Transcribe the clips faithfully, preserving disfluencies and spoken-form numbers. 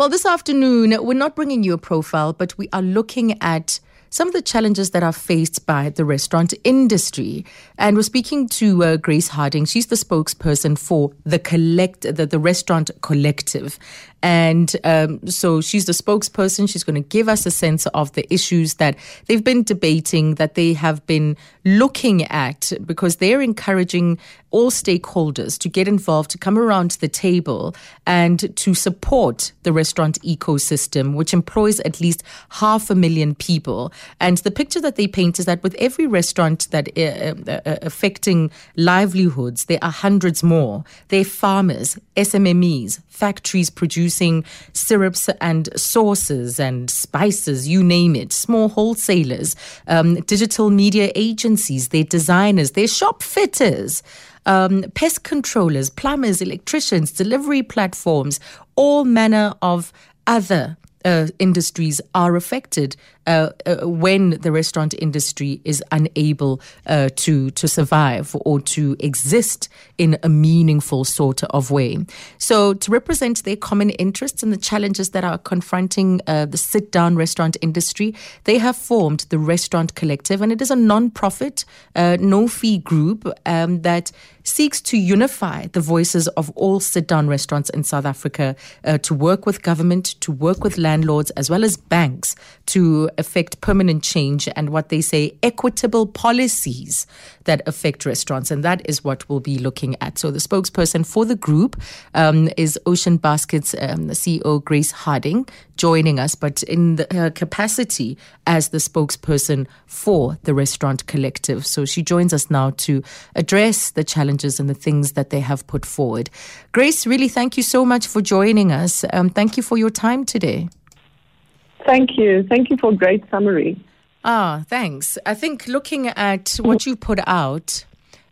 Well, this afternoon, we're not bringing you a profile, but we are looking at some of the challenges that are faced by the restaurant industry. And we're speaking to uh, Grace Harding. She's the spokesperson for the collect the, the Restaurant Collective. And um, so she's the spokesperson. She's going to give us a sense of the issues that they've been debating, that they have been looking at, because they're encouraging all stakeholders to get involved, to come around the table and to support the restaurant ecosystem, which employs at least half a million people. And the picture that they paint is that with every restaurant that uh, uh, affecting livelihoods, there are hundreds more. They're farmers, S M M Es, factories producing syrups and sauces and spices, you name it, small wholesalers, um, digital media agencies, their designers, their shop fitters, um, pest controllers, plumbers, electricians, delivery platforms, all manner of other Uh, industries are affected uh, uh, when the restaurant industry is unable uh, to to survive or to exist in a meaningful sort of way. So to represent their common interests and the challenges that are confronting uh, the sit-down restaurant industry, they have formed the Restaurant Collective, and it is a non-profit, uh, no-fee group um, that seeks to unify the voices of all sit-down restaurants in South Africa, uh, to work with government, to work with landlords, as well as banks, to effect permanent change and what they say equitable policies that affect restaurants. And that is what we'll be looking at. So the spokesperson for the group um, is Ocean Basket's um, C E O, Grace Harding, joining us, but in the, her capacity as the spokesperson for the Restaurant Collective. So she joins us now to address the challenges and the things that they have put forward. Grace, really thank you so much for joining us. Um, thank you for your time today. Thank you. Thank you for a great summary. Ah, thanks. I think looking at what you put out,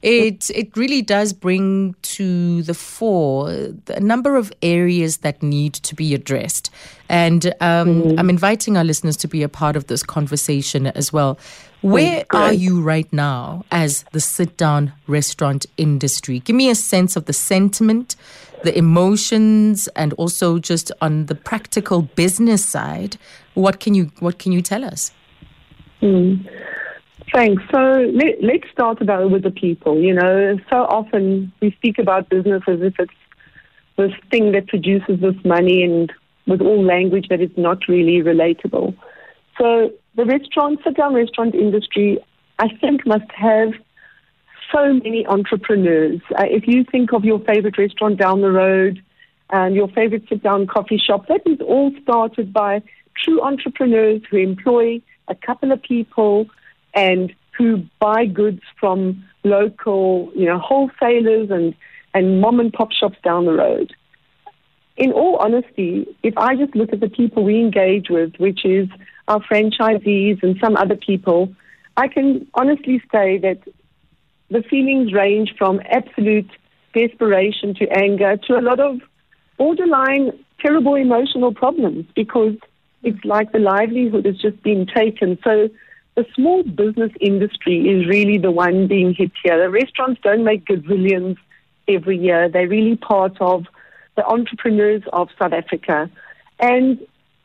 it it really does bring to the fore a number of areas that need to be addressed. And um, mm. I'm inviting our listeners to be a part of this conversation as well. Where are you right now as the sit-down restaurant industry? Give me a sense of the sentiment, the emotions, and also just on the practical business side. What can you what can you tell us? Mm. Thanks. So let, let's start about with the people. You know, so often we speak about business as if it's this thing that produces this money, and with all language that is not really relatable. So the restaurant, sit-down restaurant industry, I think must have so many entrepreneurs. Uh, if you think of your favorite restaurant down the road and your favorite sit-down coffee shop, that was all started by true entrepreneurs who employ a couple of people and who buy goods from local, you know, wholesalers and, and mom-and-pop shops down the road. In all honesty, if I just look at the people we engage with, which is our franchisees and some other people, I can honestly say that the feelings range from absolute desperation to anger to a lot of borderline terrible emotional problems, because it's like the livelihood has just been taken. So the small business industry is really the one being hit here. The restaurants don't make gazillions every year. They're really part of the entrepreneurs of South Africa. And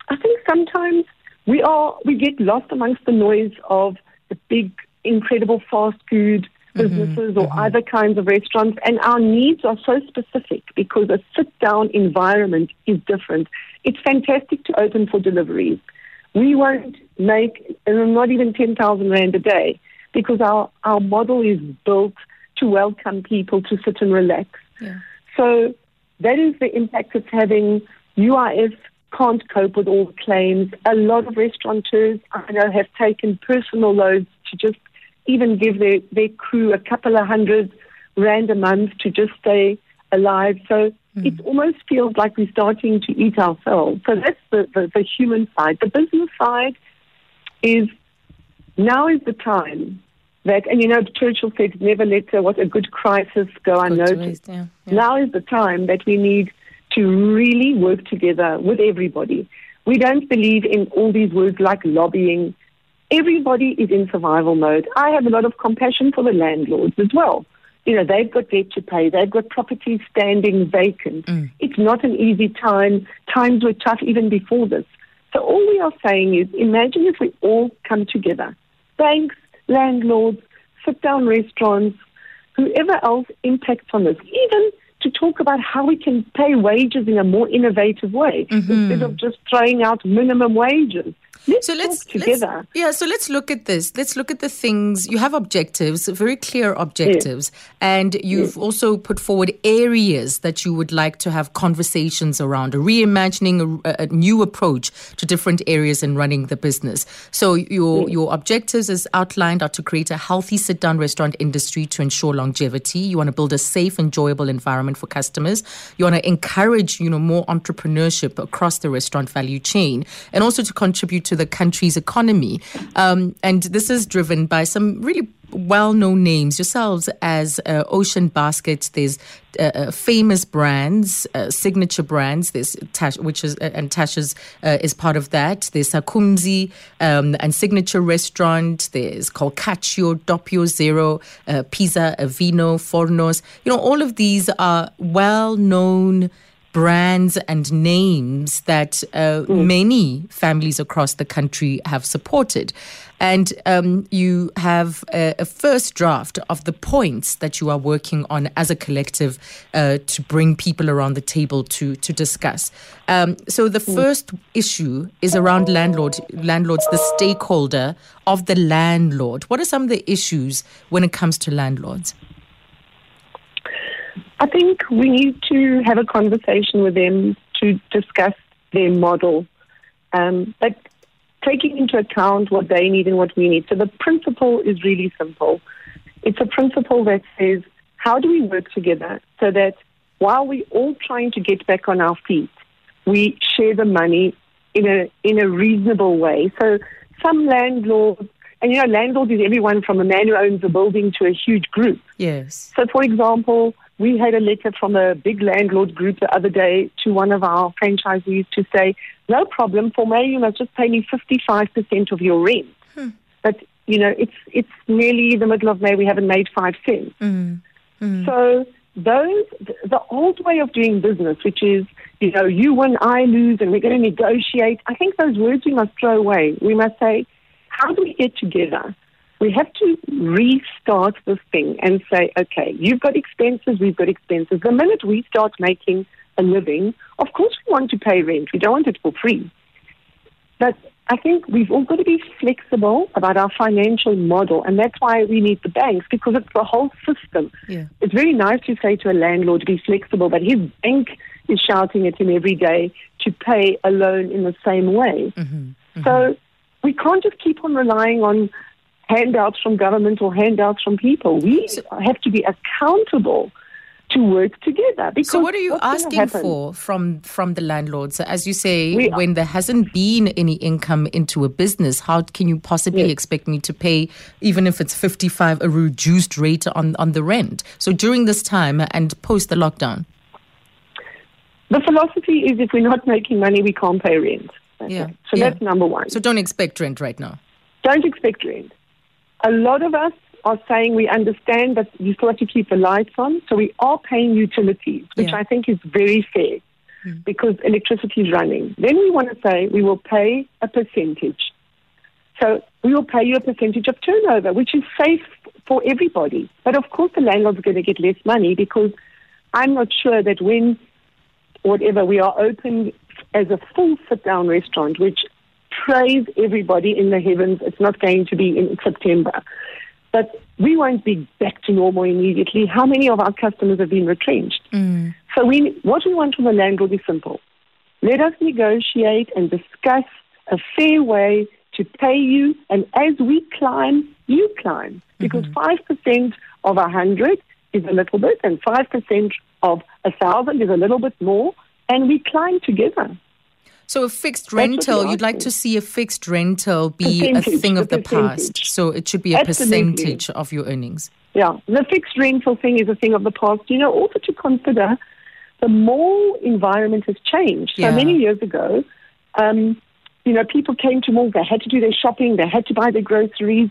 I think sometimes we are we get lost amongst the noise of the big, incredible fast food businesses mm-hmm, or mm-hmm. other kinds of restaurants. And our needs are so specific because a sit-down environment is different. It's fantastic to open for deliveries. We won't make not even ten thousand rand a day because our, our model is built to welcome people to sit and relax. Yeah. So that is the impact it's having. U I F can't cope with all the claims. A lot of restaurateurs I know have taken personal loads to just even give their, their crew a couple of hundred rand a month to just stay alive. So mm. it almost feels like we're starting to eat ourselves. So that's the, the, the human side. The business side is now is the time that, and you know, Churchill said, never let what a good crisis go unnoticed. Yeah, yeah. Now is the time that we need to really work together with everybody. We don't believe in all these words like lobbying. Everybody is in survival mode. I have a lot of compassion for the landlords as well. You know, they've got debt to pay. They've got properties standing vacant. Mm. It's not an easy time. Times were tough even before this. So all we are saying is, imagine if we all come together. Banks, landlords, sit-down restaurants, whoever else impacts on this, even to talk about how we can pay wages in a more innovative way, mm-hmm. instead of just throwing out minimum wages. Let's so let's, talk together. Let's, yeah, so let's look at this. Let's look at the things. You have objectives, very clear objectives, yes. and you've yes. also put forward areas that you would like to have conversations around, a reimagining, a, a new approach to different areas in running the business. So your, yes. your objectives as outlined are to create a healthy sit-down restaurant industry to ensure longevity. You want to build a safe, enjoyable environment for customers. You want to encourage, you know, more entrepreneurship across the restaurant value chain, and also to contribute to the country's economy. Um, and this is driven by some really well-known names, yourselves as uh, Ocean Basket. There's uh, famous brands, uh, signature brands. There's Tash, which is uh, and Tasha's uh, is part of that. There's Sakumzi um, and Signature Restaurant. There's Colcaccio, Dopio Zero, uh, Pizza Vino, Fornos. You know, all of these are well-known brands and names that uh, mm. many families across the country have supported. And um, you have a, a first draft of the points that you are working on as a collective uh, to bring people around the table to to discuss. Um, so the mm. first issue is around landlord landlords, the stakeholder of the landlord. What are some of the issues when it comes to landlords? I think we need to have a conversation with them to discuss their model, um, but taking into account what they need and what we need. So the principle is really simple. It's a principle that says, how do we work together so that while we're all trying to get back on our feet, we share the money in a in a reasonable way. So some landlords, and you know, landlords is everyone from a man who owns a building to a huge group. Yes. So for example, we had a letter from a big landlord group the other day to one of our franchisees to say, no problem, for me, you must just pay me fifty-five percent of your rent. Hmm. But, you know, it's it's nearly the middle of May, we haven't made five cents. Mm. Mm. So those the old way of doing business, which is, you know, you win, I lose, and we're going to negotiate, I think those words we must throw away. We must say, how do we get together? We have to restart this thing and say, okay, you've got expenses, we've got expenses. The minute we start making a living, of course we want to pay rent. We don't want it for free. But I think we've all got to be flexible about our financial model, and that's why we need the banks, because it's the whole system. Yeah. It's very nice to say to a landlord, be flexible, but his bank is shouting at him every day to pay a loan in the same way. Mm-hmm. Mm-hmm. So we can't just keep on relying on handouts from government or handouts from people. We so, have to be accountable to work together. So what are you asking for from, from the landlords? As you say, we, when there hasn't been any income into a business, how can you possibly yes. expect me to pay, even if it's fifty-five, a reduced rate on, on the rent? So during this time and post the lockdown? The philosophy is if we're not making money, we can't pay rent. Okay. Yeah. So yeah. that's number one. So don't expect rent right now. Don't expect rent. A lot of us are saying we understand that you still have to keep the lights on, so we are paying utilities, which yeah. I think is very fair, mm. because electricity is running. Then we want to say we will pay a percentage. So we will pay you a percentage of turnover, which is safe for everybody. But of course the landlord's going to get less money, because I'm not sure that when, whatever, we are open as a full sit-down restaurant, which praise everybody in the heavens, it's not going to be in September. But we won't be back to normal immediately. How many of our customers have been retrenched? Mm. So we, what we want from the landlord is simple. Let us negotiate and discuss a fair way to pay you. And as we climb, you climb. Because mm-hmm. five percent of one hundred is a little bit, and five percent of one thousand is a little bit more. And we climb together. So a fixed rental, you'd like to see a fixed rental be a thing of the past. So it should be a percentage of your earnings. Yeah, the fixed rental thing is a thing of the past. You know, also to consider the mall environment has changed. So yeah. many years ago, um, you know, people came to malls, they had to do their shopping, they had to buy their groceries.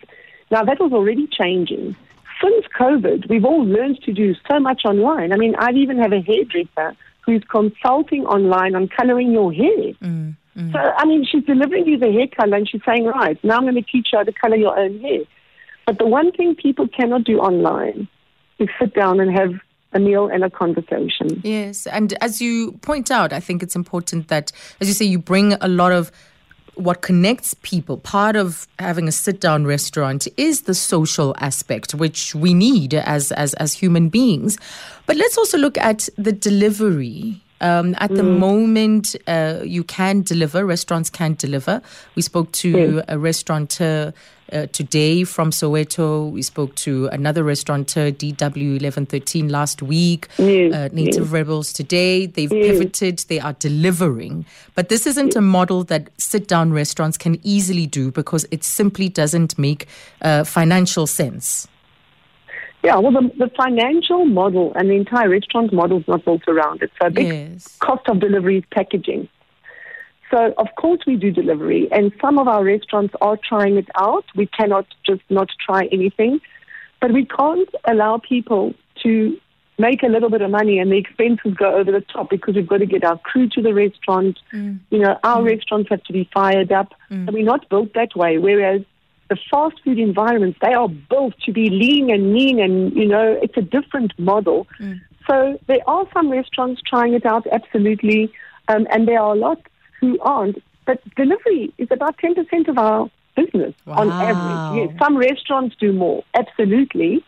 Now that was already changing. since COVID, we've all learned to do so much online. I mean, I even have a hairdresser who's consulting online on colouring your hair. Mm, mm. So, I mean, she's delivering you the hair colour and she's saying, right, now I'm going to teach you how to colour your own hair. But the one thing people cannot do online is sit down and have a meal and a conversation. Yes, and as you point out, I think it's important that, as you say, you bring a lot of what connects people. Part of having a sit-down restaurant is the social aspect, which we need as as, as human beings. But let's also look at the delivery. Um, at the mm. moment, uh, you can deliver, restaurants can deliver. We spoke to yes. a restaurateur uh, today from Soweto. We spoke to another restaurateur, D W eleven thirteen, last week. Yes. Uh, Native yes. Rebels today. They've yes. pivoted. They are delivering. But this isn't yes. a model that sit-down restaurants can easily do because it simply doesn't make uh, financial sense. Yeah, well, the, the financial model and the entire restaurant model is not built around it. So a big yes. cost of delivery is packaging. So, of course, we do delivery, and some of our restaurants are trying it out. We cannot just not try anything. But we can't allow people to make a little bit of money and the expenses go over the top because we've got to get our crew to the restaurant. Mm. You know, our mm. restaurants have to be fired up. Mm. And we're not built that way, whereas the fast food environments, they are built to be lean and mean and, you know, it's a different model. Mm. So there are some restaurants trying it out, absolutely, um, and there are a lot who aren't. But delivery is about ten percent of our business wow. on average. Yes, some restaurants do more, absolutely.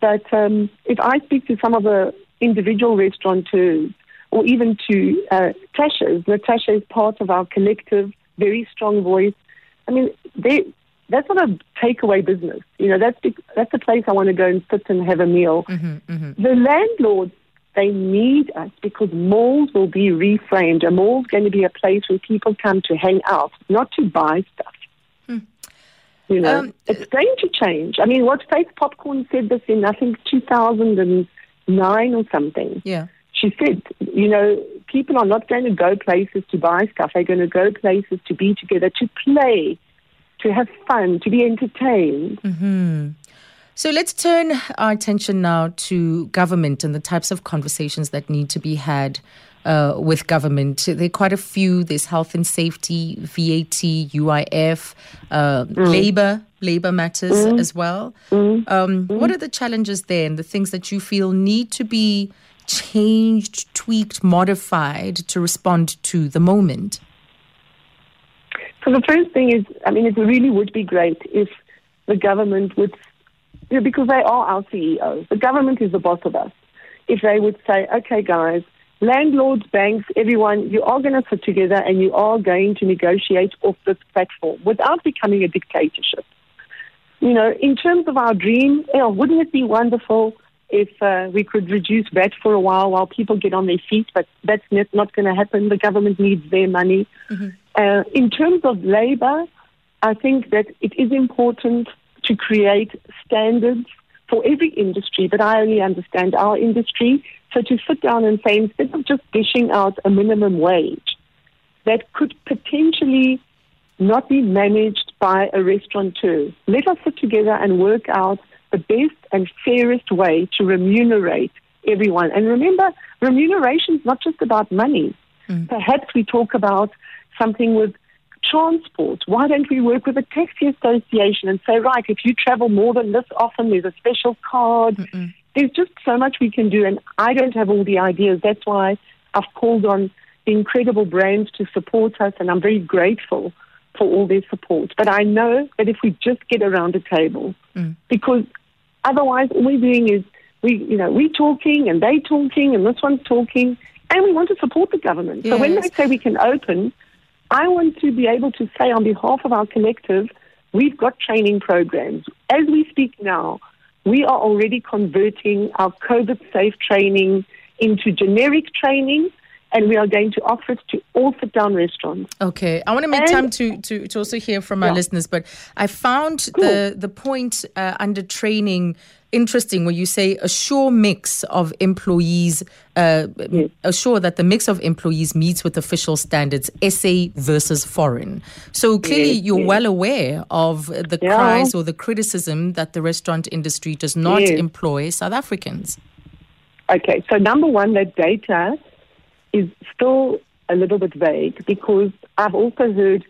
But um, if I speak to some of the individual restaurateurs or even to uh, Tasha's, Natasha is part of our collective, very strong voice. I mean, they... that's not a takeaway business. You know, that's the, that's the place I want to go and sit and have a meal. Mm-hmm, mm-hmm. The landlords, they need us because malls will be reframed. A mall's going to be a place where people come to hang out, not to buy stuff. Mm. You know, um, it's going to change. I mean, what Faith Popcorn said this in, I think, two thousand nine or something. Yeah. She said, you know, people are not going to go places to buy stuff. They're going to go places to be together, to play, to have fun, to be entertained. Mm-hmm. So let's turn our attention now to government and the types of conversations that need to be had uh, with government. There are quite a few. There's health and safety, V A T, U I F, uh, mm. labor, labor matters mm. as well. Mm. Um, mm. What are the challenges there and the things that you feel need to be changed, tweaked, modified to respond to the moment? So the first thing is, I mean, it really would be great if the government would, you know, because they are our C E Os. The government is the boss of us. If they would say, okay, guys, landlords, banks, everyone, you are going to sit together and you are going to negotiate off this platform without becoming a dictatorship. You know, in terms of our dream, you know, wouldn't it be wonderful if uh, we could reduce V A T for a while while people get on their feet? But that's not going to happen. The government needs their money. Mm-hmm. Uh, in terms of labour, I think that it is important to create standards for every industry, but I only understand our industry. So to sit down and say, instead of just dishing out a minimum wage that could potentially not be managed by a restaurateur, let us sit together and work out the best and fairest way to remunerate everyone. And remember, remuneration is not just about money. Mm. Perhaps we talk about something with transport. Why don't we work with a taxi association and say, right, if you travel more than this often, there's a special card. Mm-mm. There's just so much we can do, and I don't have all the ideas. That's why I've called on the incredible brands to support us, and I'm very grateful for all their support. But I know that if we just get around a table, mm. because otherwise all we're doing is we, you know, we're talking and they're talking and this one's talking, and we want to support the government. Yes. So when they say we can open, I want to be able to say on behalf of our collective, we've got training programs. As we speak now, we are already converting our COVID-safe training into generic training, and we are going to offer it to all sit-down restaurants. Okay. I want to make and, time to, to, to also hear from our yeah. listeners, but I found cool. the, the point uh, under training interesting when you say assure mix of employees, uh, yes. assure that the mix of employees meets with official standards, S A versus foreign. So clearly yes. you're yes. well aware of the yeah. cries or the criticism that the restaurant industry does not yes. employ South Africans. Okay, so number one, the data is still a little bit vague because I've also heard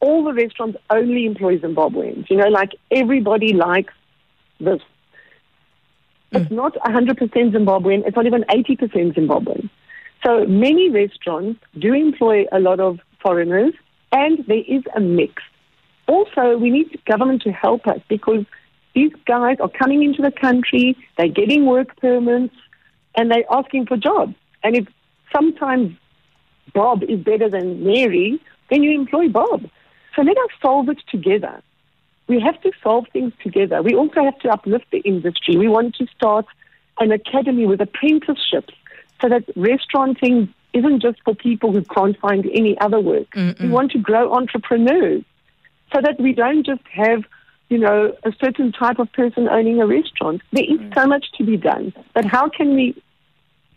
all the restaurants only employ Zimbabweans. You know, like everybody likes this. Mm. It's not one hundred percent Zimbabwean. It's not even eighty percent Zimbabwean. So many restaurants do employ a lot of foreigners, and there is a mix. Also, we need government to help us because these guys are coming into the country, they're getting work permits, and they're asking for jobs. And if sometimes Bob is better than Mary, then you employ Bob. So let us solve it together. We have to solve things together. We also have to uplift the industry. We want to start an academy with apprenticeships so that restauranting isn't just for people who can't find any other work. Mm-mm. We want to grow entrepreneurs so that we don't just have, you know, a certain type of person owning a restaurant. There is so much to be done. But how can we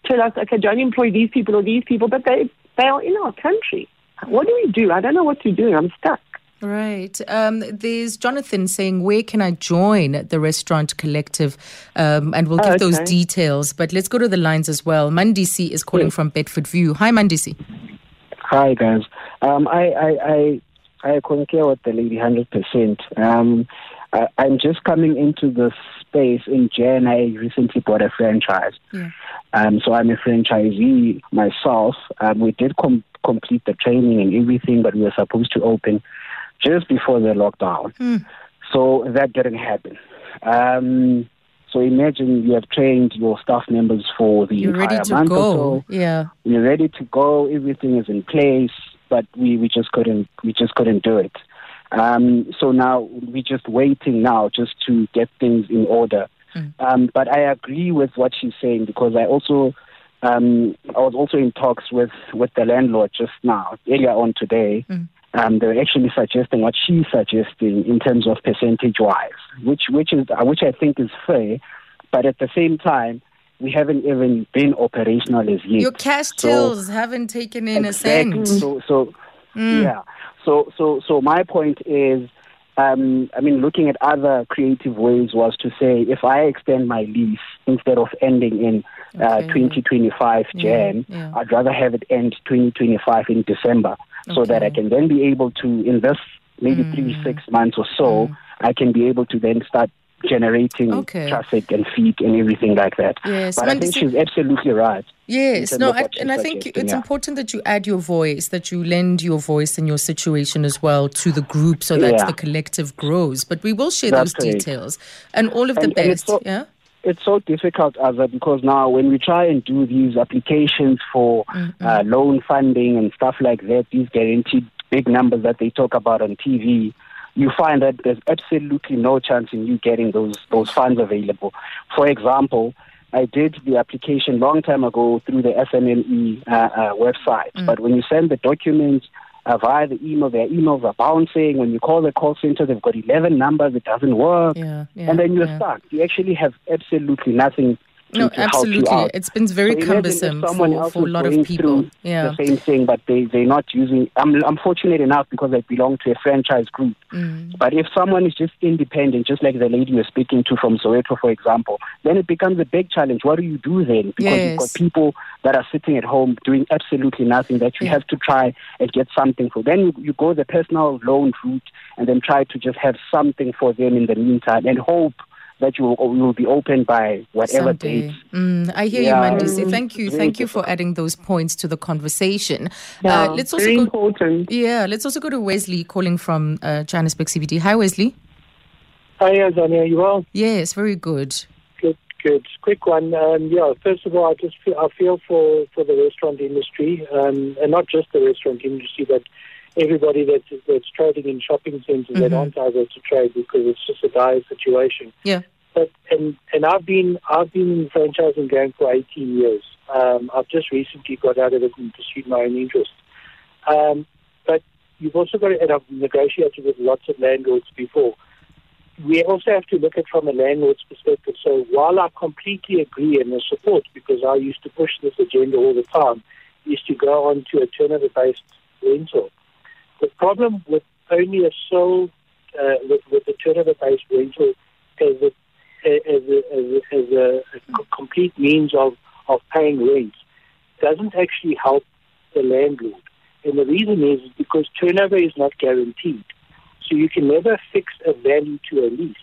tell us, okay, don't employ these people or these people, but they, they are in our country. What do we do? I don't know what to do. I'm stuck. Right. Um, there's Jonathan saying, where can I join the Restaurant Collective? Um, and we'll give oh, okay. those details. But let's go to the lines as well. Mandisi is calling yes. from Bedford View. Hi, Mandisi. Hi, guys. Um, I, I, I, I concur with the lady one hundred percent. Um, I, I'm just coming into this space in Jan. I recently bought a franchise. Yeah. Um, so I'm a franchisee myself. Um, we did com- complete the training and everything, but we were supposed to open just before the lockdown. Mm. So that didn't happen. Um, so imagine you have trained your staff members for the you're entire ready to month go. Or so. Yeah. You're ready to go. Everything is in place, but we, we just couldn't we just couldn't do it. Um, so now we're just waiting now just to get things in order. Mm. Um, but I agree with what she's saying because I also um, I was also in talks with, with the landlord just now earlier on today. Mm. Um, they're actually suggesting what she's suggesting in terms of percentage-wise, which which is which I think is fair, but at the same time, we haven't even been operational as yet. Your cash tills so, haven't taken in exactly. a cent. So, so mm. yeah. So, so, so my point is, um, I mean, looking at other creative ways was to say, if I extend my lease instead of ending in uh, okay. twenty twenty-five Jan, yeah, yeah. I'd rather have it end twenty twenty-five in December. So okay. that I can then be able to, in this maybe mm. three, six months or so, mm. I can be able to then start generating okay. traffic and feed and everything like that. Yes. But Mandisi, I think she's absolutely right. Yes, no, I, and I think it's yeah. important that you add your voice, that you lend your voice and your situation as well to the group so that yeah. the collective grows. But we will share That's those correct. details and all of and, the best. It's so, yeah? It's so difficult, Azza, because now when we try and do these applications for mm-hmm. uh, loan funding and stuff like that, these guaranteed big numbers that they talk about on T V, you find that there's absolutely no chance in you getting those those funds available. For example, I did the application long time ago through the S M M E uh, uh, website, mm. but when you send the documents uh, via the email, their emails are bouncing. When you call the call center, they've got eleven numbers. It doesn't work. Yeah, yeah, and then you're yeah. stuck. You actually have absolutely nothing to, no, to absolutely. help you out. It's been very so cumbersome for, for a lot of people. Yeah. The same thing, but they, they're not using... I'm, I'm fortunate enough because I belong to a franchise group. Mm. But if someone is just independent, just like the lady you're speaking to from Soweto, for example, then it becomes a big challenge. What do you do then? Because yes. you've got people that are sitting at home doing absolutely nothing that you yeah. have to try and get something for. Then you, you go the personal loan route and then try to just have something for them in the meantime and hope that you will, will be open by whatever date. Mm, I hear yeah. you, Mandisi. Thank you. Thank you for adding those points to the conversation. Yeah, uh, let's also very go, important. Yeah, let's also go to Wesley calling from uh, China Specs C B D. Hi, Wesley. Hi, Azania. Are you well? Yes, very good. Good, good. Quick one. Um, yeah, first of all, I just feel, I feel for, for the restaurant industry, um, and not just the restaurant industry, but everybody that's, that's trading in shopping centres mm-hmm. that aren't able to trade because it's just a dire situation. Yeah. But and and I've been I've been in franchising game for eighteen years. Um, I've just recently got out of it and pursued my own interest. Um, but you've also got to, and I've negotiated with lots of landlords before. we also have to look at from a landlord's perspective. So while I completely agree and support, because I used to push this agenda all the time, is to go on to a turnover-based rental. The problem with only a sole, uh, with, with a turnover-based rental as a, as a, as a, as a, a complete means of, of paying rent doesn't actually help the landlord. And the reason is because turnover is not guaranteed. So you can never fix a value to a lease.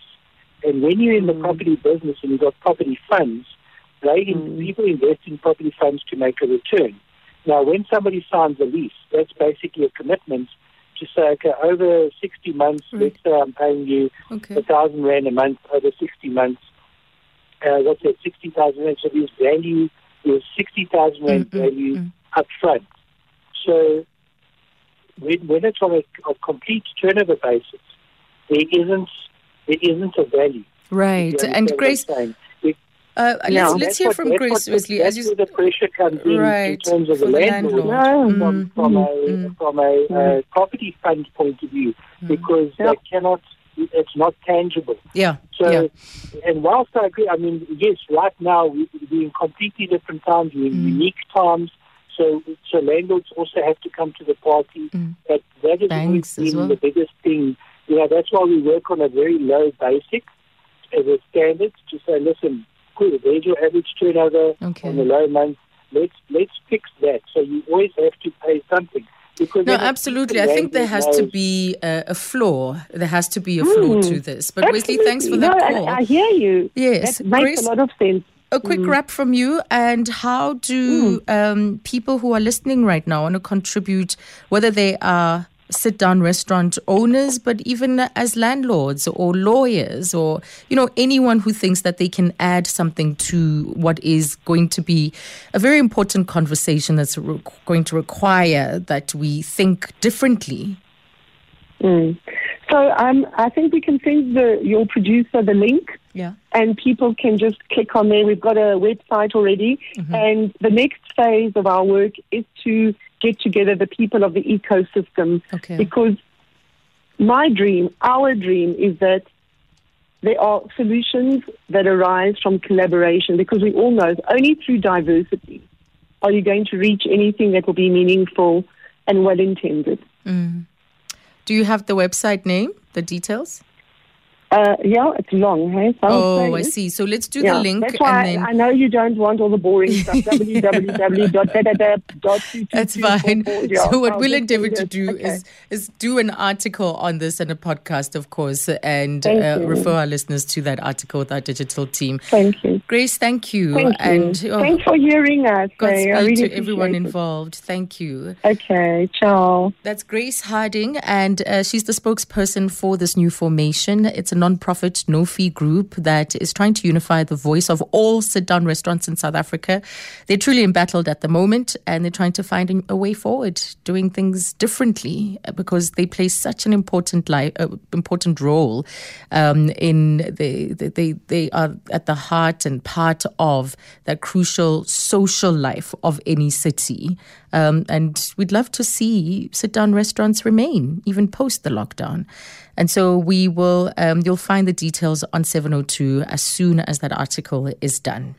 And when you're in the property business and you've got property funds, they mm. people invest in property funds to make a return. Now, when somebody signs a lease, that's basically a commitment to say, okay, over sixty months, right. let's say I'm paying you a okay. thousand rand a month over sixty months. Uh, what's that? Sixty thousand rand. So there's value, there's sixty thousand rand mm-hmm. value mm-hmm. up front. So when, when it's on a, a complete turnover basis, there isn't there isn't a value. Right, and Grace. Uh, yeah, let's let's hear what, from Grace Wesley. As you the pressure comes in, right, in terms of the landlord, landlord. No. Mm, from, mm, a, from mm. a uh, property fund point of view, mm. because yeah. they cannot. It's not tangible. Yeah. So, yeah. and whilst I agree, I mean, yes, right now we, we're in completely different times, we're in mm. unique times. So, so landlords also have to come to the party. Mm. But that has Banks always been well. the biggest thing. You know, that's why we work on a very low basic as a standard to say, listen. Cool. There's your average turnover okay. on the low month. Let's let's fix that. So you always have to pay something. Because no, absolutely. I think there has knows. to be a, a floor. There has to be a mm, floor to this. But absolutely. Wesley, thanks for that no, call. I, I hear you. Yes, that makes Grace, a lot of sense. A quick mm. wrap from you. And how do mm. um, people who are listening right now want to contribute? Whether they are sit-down restaurant owners, but even as landlords or lawyers or, you know, anyone who thinks that they can add something to what is going to be a very important conversation that's re- going to require that we think differently. Mm. So um, I think we can send the, your producer the link yeah. and people can just click on there. We've got a website already. Mm-hmm. And the next phase of our work is to get together the people of the ecosystem okay. because my dream, our dream is that there are solutions that arise from collaboration, because we all know only through diversity are you going to reach anything that will be meaningful and well-intended. Mm. Do you have the website name, the details? Uh, yeah, it's long. Hey? So oh, I see. So let's do yeah, the link. That's why and then... I know you don't want all the boring stuff. www dot da da da dot That's fine. Yeah. So what oh, we'll endeavor to do okay. is is do an article on this and a podcast, of course, and uh, refer our listeners to that article with our digital team. Thank you. Grace, thank you. Thank you. And, oh, thanks for hearing us. Godspeed really to everyone it. involved. Thank you. Okay, ciao. That's Grace Harding, and uh, she's the spokesperson for this new formation. It's an non-profit, no-fee group that is trying to unify the voice of all sit-down restaurants in South Africa. They're truly embattled at the moment, and they're trying to find a way forward, doing things differently, because they play such an important li- uh, important role. Um, in the, the, they they are at the heart and part of that crucial social life of any city. Um, and we'd love to see sit-down restaurants remain, even post the lockdown. And so we will, um, you'll find the details on seven oh two as soon as that article is done.